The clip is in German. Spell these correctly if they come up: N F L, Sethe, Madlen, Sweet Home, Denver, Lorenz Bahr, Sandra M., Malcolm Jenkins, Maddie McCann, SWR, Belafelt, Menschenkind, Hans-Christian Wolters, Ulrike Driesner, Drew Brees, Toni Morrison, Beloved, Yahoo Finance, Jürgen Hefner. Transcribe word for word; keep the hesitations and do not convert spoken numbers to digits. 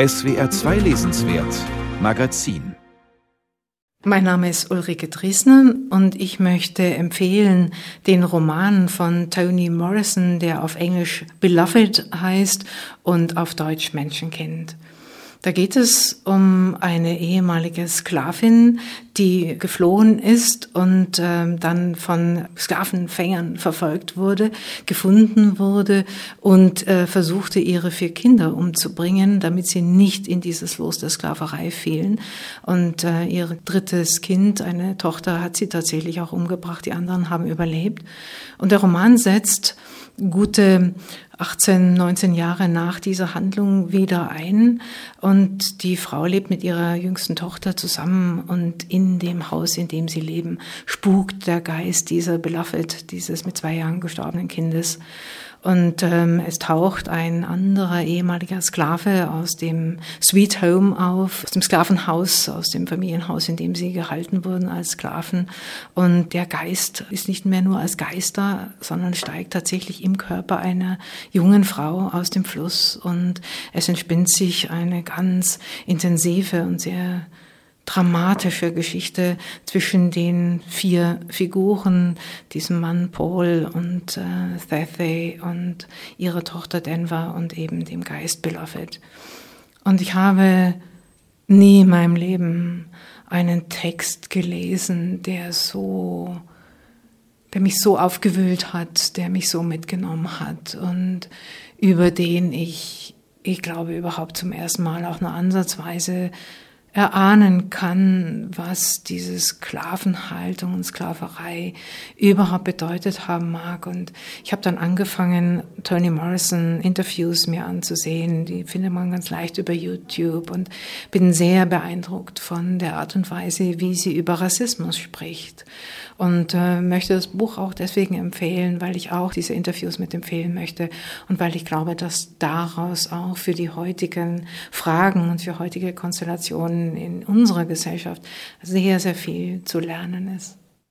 S W R zwei Lesenswert Magazin. Mein Name ist Ulrike Driesner und ich möchte empfehlen den Roman von Toni Morrison, der auf Englisch Beloved heißt und auf Deutsch Menschenkind. Da geht es um eine ehemalige Sklavin, die geflohen ist und äh, dann von Sklavenfängern verfolgt wurde, gefunden wurde und äh, versuchte, ihre vier Kinder umzubringen, damit sie nicht in dieses Los der Sklaverei fielen. Und äh, ihr drittes Kind, eine Tochter, hat sie tatsächlich auch umgebracht. Die anderen haben überlebt. Und der Roman setzt gute achtzehn, neunzehn Jahre nach dieser Handlung wieder ein und die Frau lebt mit ihrer jüngsten Tochter zusammen und in dem Haus, in dem sie leben, spukt der Geist dieser Belafelt, dieses mit zwei Jahren gestorbenen Kindes. Und ähm, es taucht ein anderer ehemaliger Sklave aus dem Sweet Home auf, aus dem Sklavenhaus, aus dem Familienhaus, in dem sie gehalten wurden als Sklaven. Und der Geist ist nicht mehr nur als Geist da, sondern steigt tatsächlich im Körper einer jungen Frau aus dem Fluss. Und es entspinnt sich eine ganz intensive und sehr dramatische Geschichte zwischen den vier Figuren, diesem Mann Paul und äh, Sethe und ihrer Tochter Denver und eben dem Geist Beloved. Und ich habe nie in meinem Leben einen Text gelesen, der so, der mich so aufgewühlt hat, der mich so mitgenommen hat und über den ich, ich glaube, überhaupt zum ersten Mal auch nur ansatzweise erahnen kann, was diese Sklavenhaltung und Sklaverei überhaupt bedeutet haben mag. Und ich habe dann angefangen, Toni Morrison Interviews mir anzusehen. Die findet man ganz leicht über YouTube und bin sehr beeindruckt von der Art und Weise, wie sie über Rassismus spricht. Und äh, möchte das Buch auch deswegen empfehlen, weil ich auch diese Interviews mit empfehlen möchte und weil ich glaube, dass daraus auch für die heutigen Fragen und für heutige Konstellationen in unserer Gesellschaft sehr, sehr viel zu lernen ist.